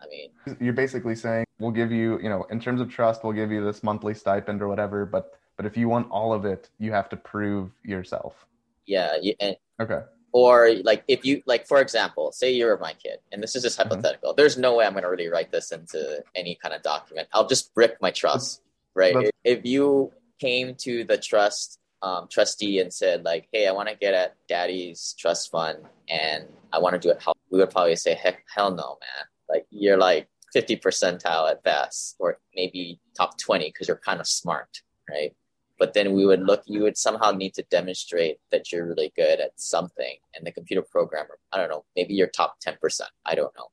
I mean, you're basically saying we'll give you, you know, in terms of trust, we'll give you this monthly stipend or whatever, but, but if you want all of it, you have to prove yourself. Yeah. You, and, okay. Or like, if you, like, for example, say you're my kid, and this is just hypothetical. Mm-hmm. There's no way I'm going to really write this into any kind of document. I'll just rip my trust, right? That's, if you came to the trust um, trustee and said like, hey, I want to get at daddy's trust fund and I want to do it, how, we would probably say, heck, hell no, man. Like you're like fifty percentile at best, or maybe top twenty because you're kind of smart, right? But then we would look, you would somehow need to demonstrate that you're really good at something. And the computer programmer, I don't know, maybe you're top ten percent. I don't know,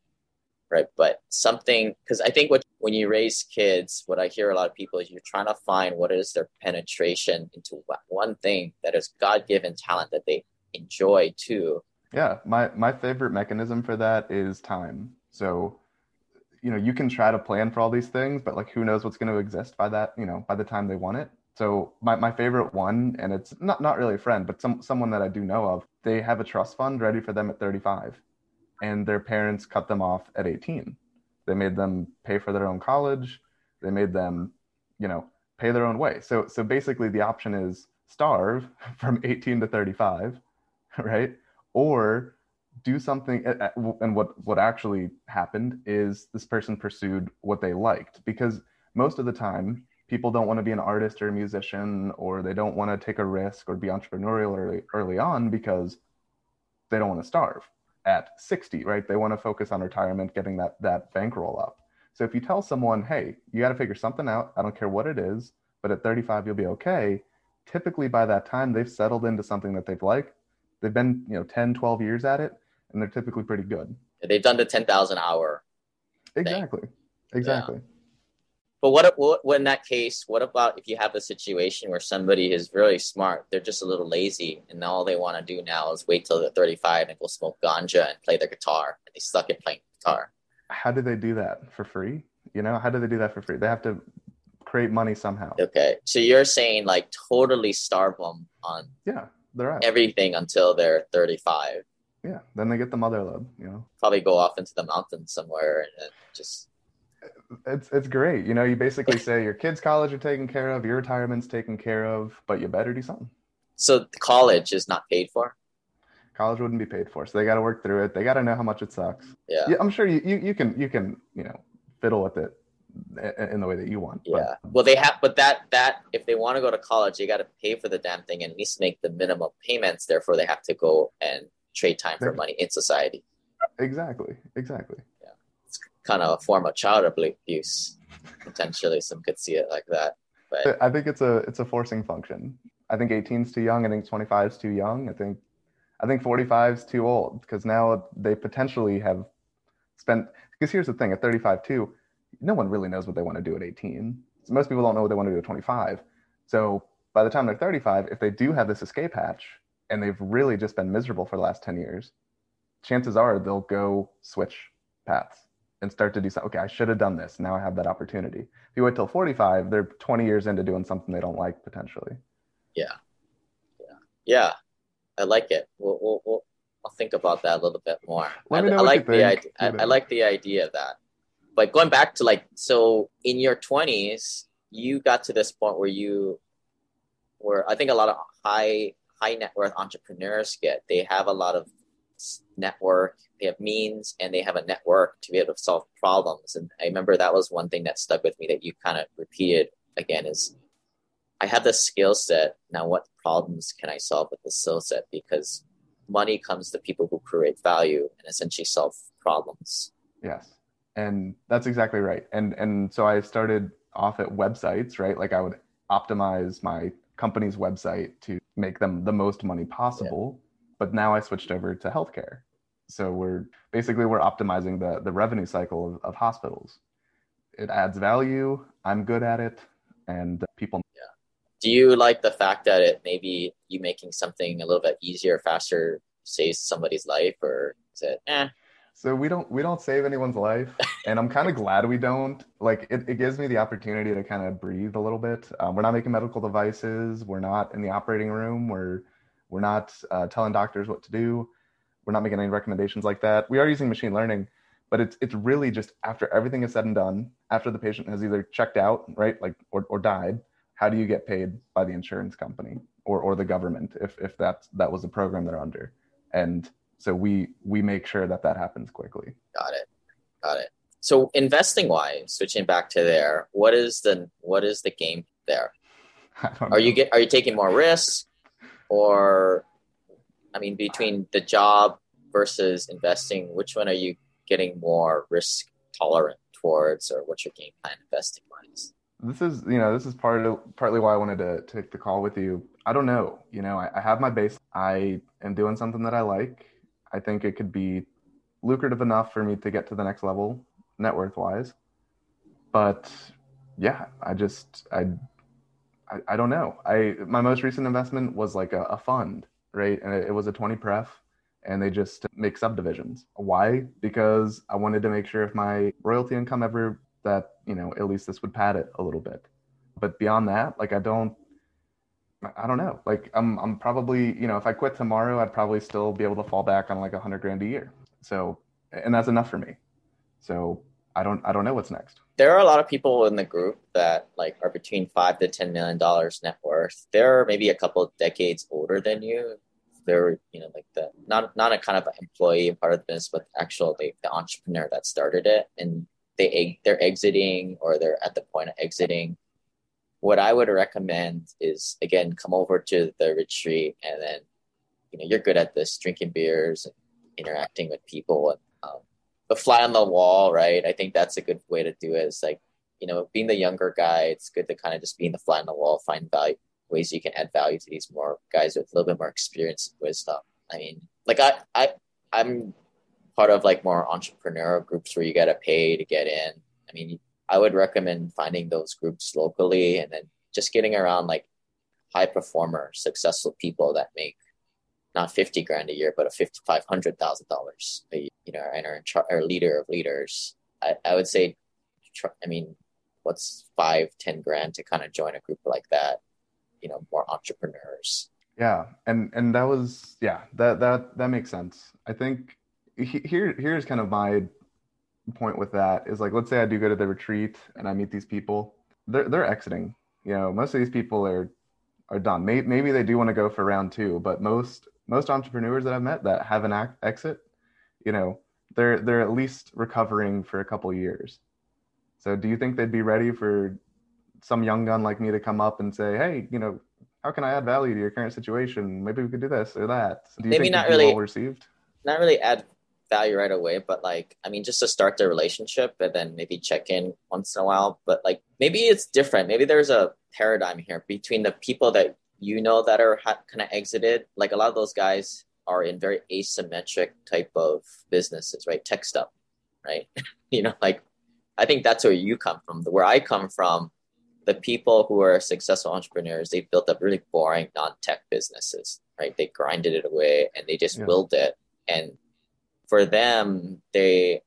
right? But something, because I think what, when you raise kids, what I hear a lot of people is you're trying to find what is their penetration into one thing that is God-given talent that they enjoy too. Yeah, my, my favorite mechanism for that is time. So, you know, you can try to plan for all these things, but like, who knows what's going to exist by that, you know, by the time they want it. So my, my favorite one, and it's not, not really a friend, but some someone that I do know of, they have a trust fund ready for them at thirty-five and their parents cut them off at eighteen. They made them pay for their own college. They made them, you know, pay their own way. So, so basically the option is starve from eighteen to thirty-five, right? Or do something. And what, what actually happened is this person pursued what they liked, because most of the time, people don't want to be an artist or a musician, or they don't want to take a risk or be entrepreneurial early, early on because they don't want to starve at sixty, right? They want to focus on retirement, getting that, that bankroll up. So if you tell someone, hey, you got to figure something out, I don't care what it is, but at thirty-five, you'll be okay. Typically by that time, they've settled into something that they've liked. They've been, you know, ten, twelve years at it, and they're typically pretty good. They've done the ten thousand hour thing. Exactly. Exactly. Yeah. But what, what, what in that case, what about if you have a situation where somebody is really smart, they're just a little lazy, and all they want to do now is wait till they're thirty-five and go smoke ganja and play their guitar, and they suck at playing guitar? How do they do that for free? You know, how do they do that for free? They have to create money somehow. Okay. So you're saying like totally starve them on yeah, they're out. Everything until they're thirty-five. Yeah. Then they get the mother lode, you know. Probably go off into the mountains somewhere and just... It's it's great. You know, you basically say your kids' college are taken care of, your retirement's taken care of, but you better do something. So college is not paid for? College wouldn't be paid for. So they got to work through it. They got to know how much it sucks. Yeah. yeah I'm sure you, you, you can, you can, you know, fiddle with it in the way that you want. Yeah. But. Well, they have, but that, that if they want to go to college, they got to pay for the damn thing and at least make the minimum payments. Therefore, they have to go and trade time for money in society. Exactly. Exactly. Kind of a form of child abuse, potentially. Some could see it like that, but I think it's a it's a forcing function. I think eighteen's too young. I think twenty-five's too young. I think I think forty-five's too old, because now they potentially have spent. Because here's the thing: at thirty-five, too, no one really knows what they want to do at eighteen. So most people don't know what they want to do at twenty-five. So by the time they're thirty-five, if they do have this escape hatch and they've really just been miserable for the last ten years, chances are they'll go switch paths and start to do something. Okay, I should have done this. Now I have that opportunity. If you wait till forty-five, they're twenty years into doing something they don't like, potentially. Yeah. Yeah. Yeah. I like it. We'll, we'll, we'll I'll think about that a little bit more. Let me know I, what I like you the think. I, I, I like the idea of that. But going back to like, so in your twenties, you got to this point where you were, I think a lot of high, high net worth entrepreneurs get, they have a lot of network, they have means, and they have a network to be able to solve problems. And I remember that was one thing that stuck with me that you kind of repeated again is, I have this skill set, now what problems can I solve with this skill set? Because money comes to people who create value and essentially solve problems. Yes, and that's exactly right. And and so I started off at websites, right? Like I would optimize my company's website to make them the most money possible. Yeah. But now I switched over to healthcare. So we're basically, we're optimizing the, the revenue cycle of, of hospitals. It adds value. I'm good at it. And people. Yeah. Do you like the fact that it maybe you making something a little bit easier, faster, saves somebody's life, or is it, eh? So we don't we don't save anyone's life, and I'm kind of glad we don't. Like, it, it gives me the opportunity to kind of breathe a little bit. Um, we're not making medical devices. We're not in the operating room. We're we're not uh, telling doctors what to do. We're not making any recommendations like that. We are using machine learning, but it's it's really just after everything is said and done, after the patient has either checked out, right, like or or died. How do you get paid by the insurance company or or the government if if that that was the program they're under? And so we we make sure that that happens quickly. Got it. Got it. So investing wise, switching back to there, what is the what is the game there? I don't know. Are you get are you taking more risks, or I mean, between the job versus investing, which one are you getting more risk tolerant towards, or what's your game plan investing wise? This is, you know, this is part of partly why I wanted to take the call with you. I don't know. You know, I, I have my base. I am doing something that I like. I think it could be lucrative enough for me to get to the next level net worth wise. But yeah, I just, I, I, I don't know. I, my most recent investment was like a, a fund, right? And it, it was a twenty pref, and they just make subdivisions. Why? Because I wanted to make sure if my royalty income ever, that, you know, at least this would pad it a little bit. But beyond that, like, I don't, I don't know. Like, I'm I'm probably, you know, if I quit tomorrow, I'd probably still be able to fall back on like a hundred grand a year. So, and that's enough for me. So I don't, I don't know what's next. There are a lot of people in the group that like are between five to ten million dollars net worth. They're maybe a couple of decades older than you. They're, you know, like the, not, not a kind of employee part of the business, but actually the entrepreneur that started it, and they, they're exiting, or they're at the point of exiting. What I would recommend is, again, come over to the retreat, and then, you know, you're good at this, drinking beers and interacting with people, and um, the fly on the wall, right? I think that's a good way to do it. It's like, you know, being the younger guy, it's good to kind of just be in the fly on the wall, find value, ways you can add value to these more guys with a little bit more experience and wisdom. I mean, like I, I, I'm part of like more entrepreneurial groups where you got to pay to get in. I mean, I would recommend finding those groups locally, and then just getting around like high performer, successful people that make not fifty grand a year, but a fifty, five hundred thousand dollars a year, you know, and are, in char- are leader of leaders. I, I would say, tr- I mean, what's five, ten grand to kind of join a group like that, you know, more entrepreneurs. Yeah. And, and that was, yeah, that, that, that makes sense. I think he, here, here's kind of my point with that is, like, let's say I do go to the retreat and I meet these people, they're they're exiting. You know, most of these people are are done. Maybe, maybe they do want to go for round two, but most most entrepreneurs that I've met that have an act, exit, you know, they're they're at least recovering for a couple years. So do you think they'd be ready for some young gun like me to come up and say, hey, you know, how can I add value to your current situation? Maybe we could do this or that. Do you maybe think not really well received? Not really add value right away, but like, I mean, just to start the relationship, and then maybe check in once in a while. But like, maybe it's different. Maybe there's a paradigm here between the people that you know that are ha- kind of exited. Like, a lot of those guys are in very asymmetric type of businesses, right? Tech stuff, right? You know, like, I think that's where you come from. Where I come from, the people who are successful entrepreneurs, they built up really boring non-tech businesses, right? They grinded it away and they just yeah. willed it. And for them, they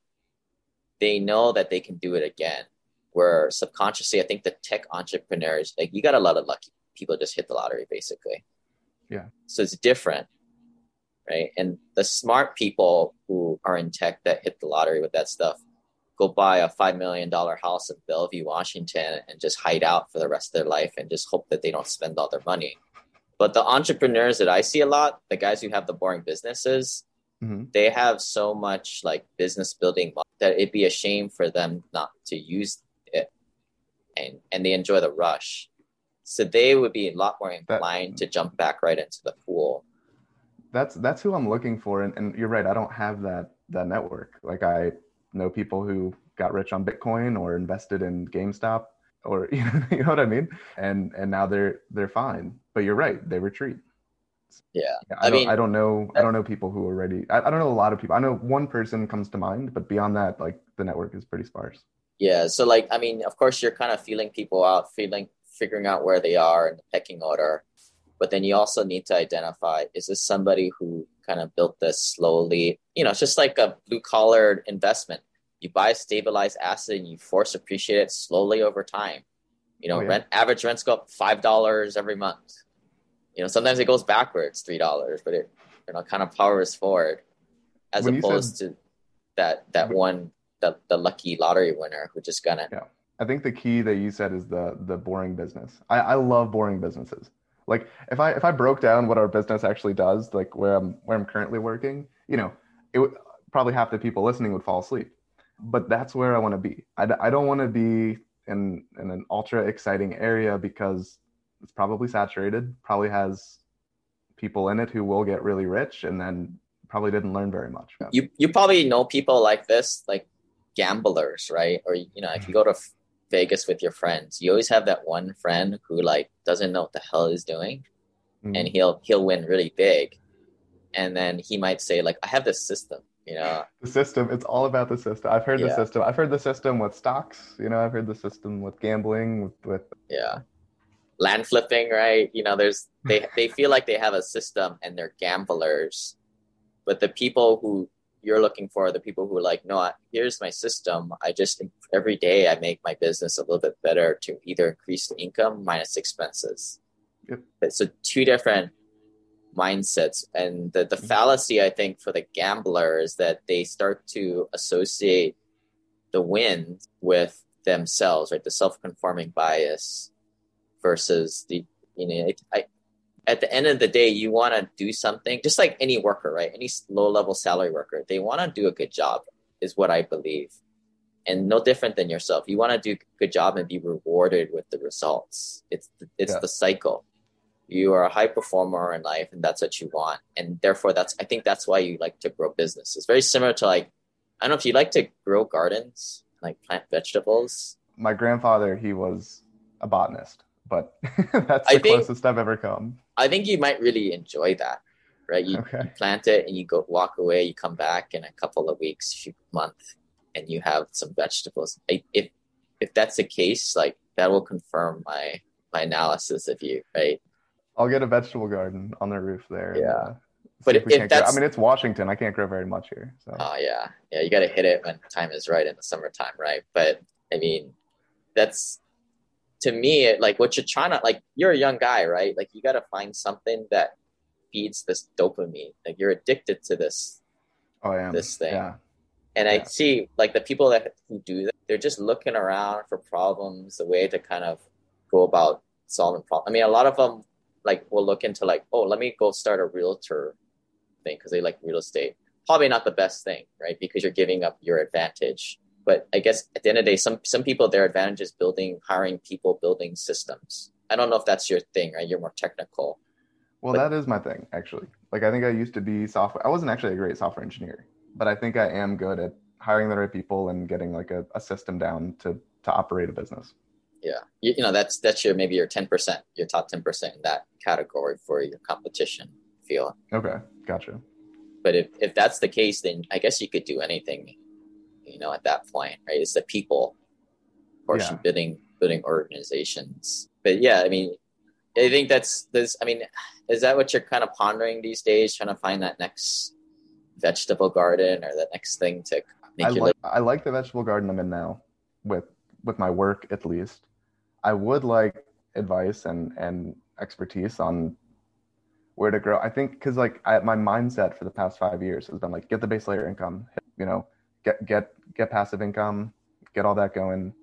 they know that they can do it again. Where subconsciously, I think the tech entrepreneurs, like, you got a lot of lucky people just hit the lottery, basically. Yeah. So it's different, right? And the smart people who are in tech that hit the lottery with that stuff go buy a five million dollars house in Bellevue, Washington, and just hide out for the rest of their life and just hope that they don't spend all their money. But the entrepreneurs that I see a lot, the guys who have the boring businesses, mm-hmm. they have so much like business building that it'd be a shame for them not to use it, and and they enjoy the rush. So they would be a lot more inclined that, to jump back right into the pool. That's that's who I'm looking for. And, and you're right. I don't have that, that network. Like, I know people who got rich on Bitcoin or invested in GameStop, or, you know, you know what I mean? And, and now they're, they're fine, but you're right. They retreat. Yeah, yeah, I, I don't, mean, I don't know. I don't know people who are ready. I, I don't know a lot of people. I know one person comes to mind, but beyond that, like, the network is pretty sparse. Yeah. So, like, I mean, of course, you're kind of feeling people out, feeling, figuring out where they are in the pecking order, but then you also need to identify: is this somebody who kind of built this slowly. You know, it's just like a blue collar investment. You buy a stabilized asset and you force appreciate it slowly over time. You know, oh, yeah. rent average rents go up five dollars every month. You know, sometimes it goes backwards three dollars, but it, you know, kind of powers forward as when opposed said, to that that one the, the lucky lottery winner who just got it. Yeah. I think the key that you said is the the boring business. I, I love boring businesses. Like if I if I broke down what our business actually does, like where I'm where I'm currently working, you know, it would probably half the people listening would fall asleep. But that's where I want to be. I, I don't want to be in in an ultra exciting area because it's probably saturated, probably has people in it who will get really rich and then probably didn't learn very much. Yeah. You you probably know people like this, like gamblers, right? Or you know, if you go to Vegas with your friends, you always have that one friend who like doesn't know what the hell he's doing, mm. and he'll he'll win really big, and then he might say like, I have this system, you know, the system, it's all about the system. I've heard yeah. the system I've heard the system with stocks, you know, I've heard the system with gambling, with, with... yeah land flipping, right? You know, there's they they feel like they have a system and they're gamblers. But the people who you're looking for are the people who are like, no, here's my system. I just, every day I make my business a little bit better to either increase the income minus expenses. Yep. So two different mindsets. And the, the mm-hmm. fallacy, I think, for the gambler is that they start to associate the win with themselves, right? The self-conforming bias versus the, you know, I, at the end of the day, you want to do something just like any worker, right? Any low level salary worker, they want to do a good job is what I believe. And no different than yourself. You want to do a good job and be rewarded with the results. It's, it's yeah. the cycle. You are a high performer in life and that's what you want. And therefore that's, I think that's why you like to grow business. It's very similar to like, I don't know if you like to grow gardens, like plant vegetables. My grandfather, he was a botanist. But that's the I think, closest I've ever come. I think you might really enjoy that, right? You, okay. you plant it and you go walk away. You come back in a couple of weeks, month, and you have some vegetables. I, if if that's the case, like that will confirm my my analysis of you, right? I'll get a vegetable garden on the roof there. Yeah, and, uh, but if, if that's, grow. I mean, it's Washington. I can't grow very much here. So. Oh yeah, yeah. You got to hit it when time is right in the summertime, right? But I mean, that's. To me, it, like what you're trying to, like, you're a young guy, right? Like you got to find something that feeds this dopamine. Like you're addicted to this, oh, I am. this thing. Yeah. And yeah. I see like the people that who do that, they're just looking around for problems, a way to kind of go about solving problems. I mean, a lot of them like will look into like, oh, let me go start a realtor thing because they like real estate. Probably not the best thing, right? Because you're giving up your advantage. But I guess at the end of the day, some some people, their advantage is building, hiring people, building systems. I don't know if that's your thing, right? You're more technical. Well, but- that is my thing, actually. Like, I think I used to be software. I wasn't actually a great software engineer, but I think I am good at hiring the right people and getting like a, a system down to, to operate a business. Yeah. You, you know, that's that's your maybe your ten percent, your top ten percent in that category for your competition field. Okay. Gotcha. But if, if that's the case, then I guess you could do anything. You know, at that point, right? It's the people portion, yeah. building building organizations. But yeah, I mean, I think that's this. I mean, is that what you're kind of pondering these days? Trying to find that next vegetable garden or that next thing to make I your like, life? I like the vegetable garden I'm in now, with with my work at least. I would like advice and and expertise on where to grow. I think because like I, my mindset for the past five years has been like get the base layer income, you know. Get get get passive income, get all that going.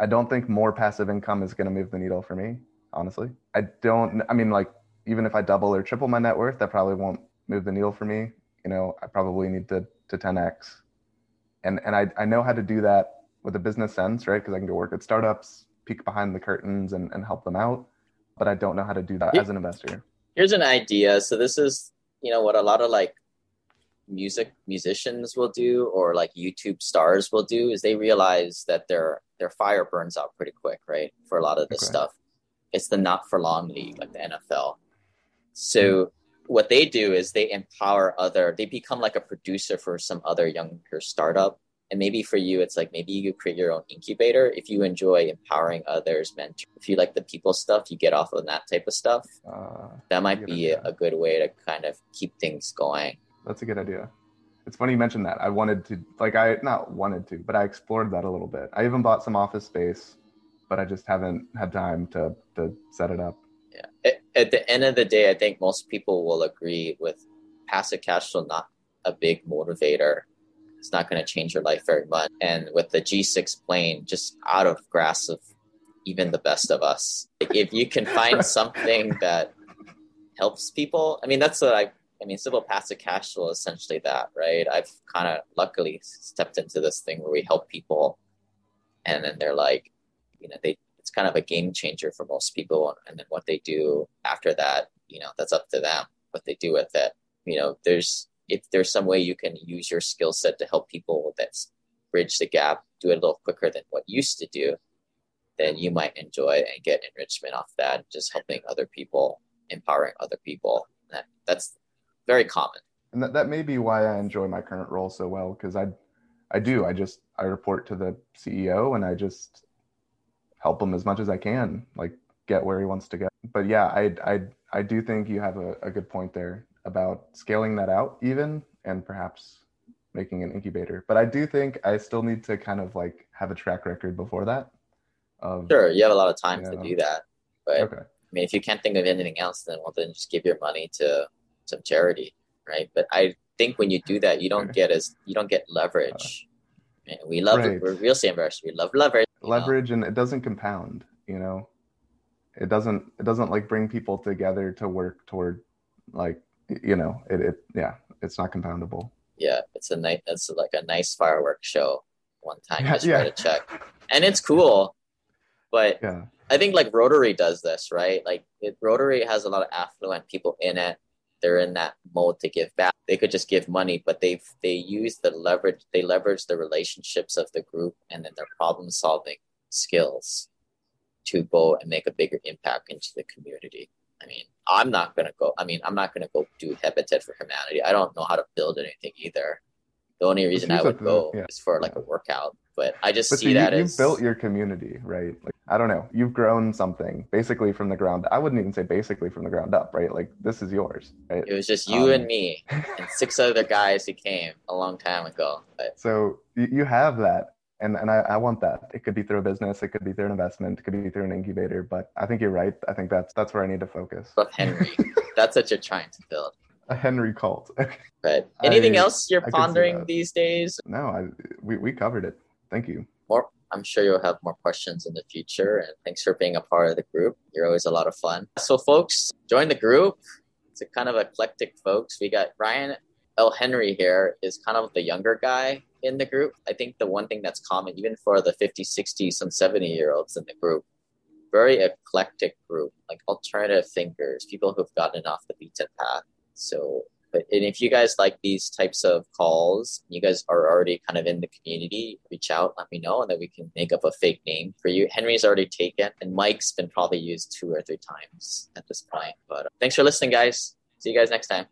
I don't think more passive income is going to move the needle for me, honestly. I don't, I mean, like, even if I double or triple my net worth, that probably won't move the needle for me. You know, I probably need to to ten X. And and I, I know how to do that with a business sense, right? Because I can go work at startups, peek behind the curtains and, and help them out. But I don't know how to do that Here, as an investor. Here's an idea. So this is, you know, what a lot of like, music musicians will do or like YouTube stars will do is they realize that their their fire burns out pretty quick, right? For a lot of this okay. stuff, it's the not for long league, like the N F L. So what they do is they empower other, they become like a producer for some other younger startup And maybe for you, it's like, maybe you create your own incubator. If you enjoy empowering others, mentor, if you like the people stuff, you get off on that type of stuff. Uh, that might be a good way to kind of keep things going. That's a good idea. It's funny you mentioned that. I wanted to, like, I not wanted to, but I explored that a little bit. I even bought some office space, but I just haven't had time to, to set it up. Yeah. At, at the end of the day, I think most people will agree with passive cash flow, not a big motivator. It's not going to change your life very much. And with the G six plane, just out of grasp of even the best of us. Like, if you can find something that helps people, I mean, that's what I, I mean, simple passive cash flow is essentially that, right? I've kind of luckily stepped into this thing where we help people. And then they're like, you know, they, it's kind of a game changer for most people. And then what they do after that, you know, that's up to them, what they do with it. You know, there's, if there's some way you can use your skill set to help people that bridge the gap, do it a little quicker than what you used to do, then you might enjoy it and get enrichment off that, just helping other people, empowering other people. That, that's very common. And that, that may be why I enjoy my current role so well, because I, I do, I just, I report to the C E O and I just help him as much as I can, like get where he wants to go. But yeah, I, I, I do think you have a, a good point there about scaling that out even, and perhaps making an incubator. But I do think I still need to kind of like have a track record before that. Of, sure, you have a lot of time you know, to do that. But okay. I mean, if you can't think of anything else, then well, then just give your money to some charity, right? But I think when you do that, you don't get as you don't get leverage. Uh, we love right. We're real estate investors. We love leverage. Leverage, you know? And it doesn't compound. You know, it doesn't. It doesn't like bring people together to work toward like. You know, it, it, yeah, it's not compoundable. Yeah. It's a nice, it's like a nice fireworks show one time. Yeah, I just yeah. write a check and it's cool, but yeah. I think like Rotary does this, right? Like it, Rotary has a lot of affluent people in it. They're in that mode to give back. They could just give money, but they've, they use the leverage, they leverage the relationships of the group and then their problem solving skills to go and make a bigger impact into the community. I mean, I'm not going to go, I mean, I'm not going to go do Habitat for Humanity. I don't know how to build anything either. The only reason I would like go that, yeah. is for like yeah. a workout, but I just but see so you, that you've as... You've built your community, right? Like, I don't know. You've grown something basically from the ground. I wouldn't even say basically from the ground up, right? Like this is yours, right? It was just you um... and me and six other guys who came a long time ago. But... So you have that. And and I, I want that. It could be through a business. It could be through an investment. It could be through an incubator. But I think you're right. I think that's that's where I need to focus. But Henry, that's what you're trying to build. A Henry cult. But anything I, else you're I pondering these days? No, I we, we covered it. Thank you. More, I'm sure you'll have more questions in the future. And thanks for being a part of the group. You're always a lot of fun. So folks, join the group. It's a kind of eclectic folks. We got Ryan L. Henry here is kind of the younger guy in the group. I think the one thing that's common, even for the fifty, sixty, some seventy year olds in the group, very eclectic group, like alternative thinkers, people who've gotten off the beaten path. So, but and if you guys like these types of calls, you guys are already kind of in the community, reach out, let me know, and then we can make up a fake name for you. Henry's already taken, and Mike's been probably used two or three times at this point. But uh, thanks for listening, guys. See you guys next time.